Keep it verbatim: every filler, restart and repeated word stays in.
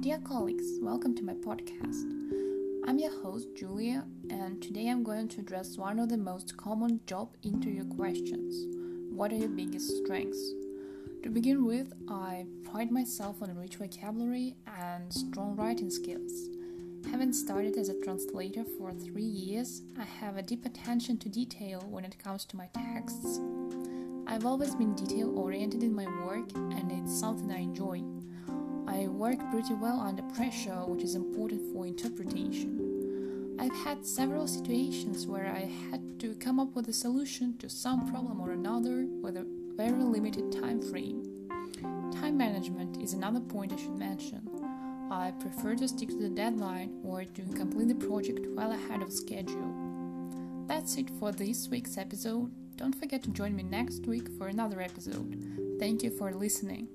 Dear colleagues, welcome to my podcast. I'm your host, Julia, and today I'm going to address one of the most common job interview questions. What are your biggest strengths? To begin with, I pride myself on rich vocabulary and strong writing skills. Having started as a translator for three years, I have a deep attention to detail when it comes to my texts. I've always been detail-oriented in my work, and it's something I enjoy. I work pretty well under pressure, which is important for interpretation. I've had several situations where I had to come up with a solution to some problem or another with a very limited time frame. Time management is another point I should mention. I prefer to stick to the deadline or to complete the project well ahead of schedule. That's it for this week's episode. Don't forget to join me next week for another episode. Thank you for listening.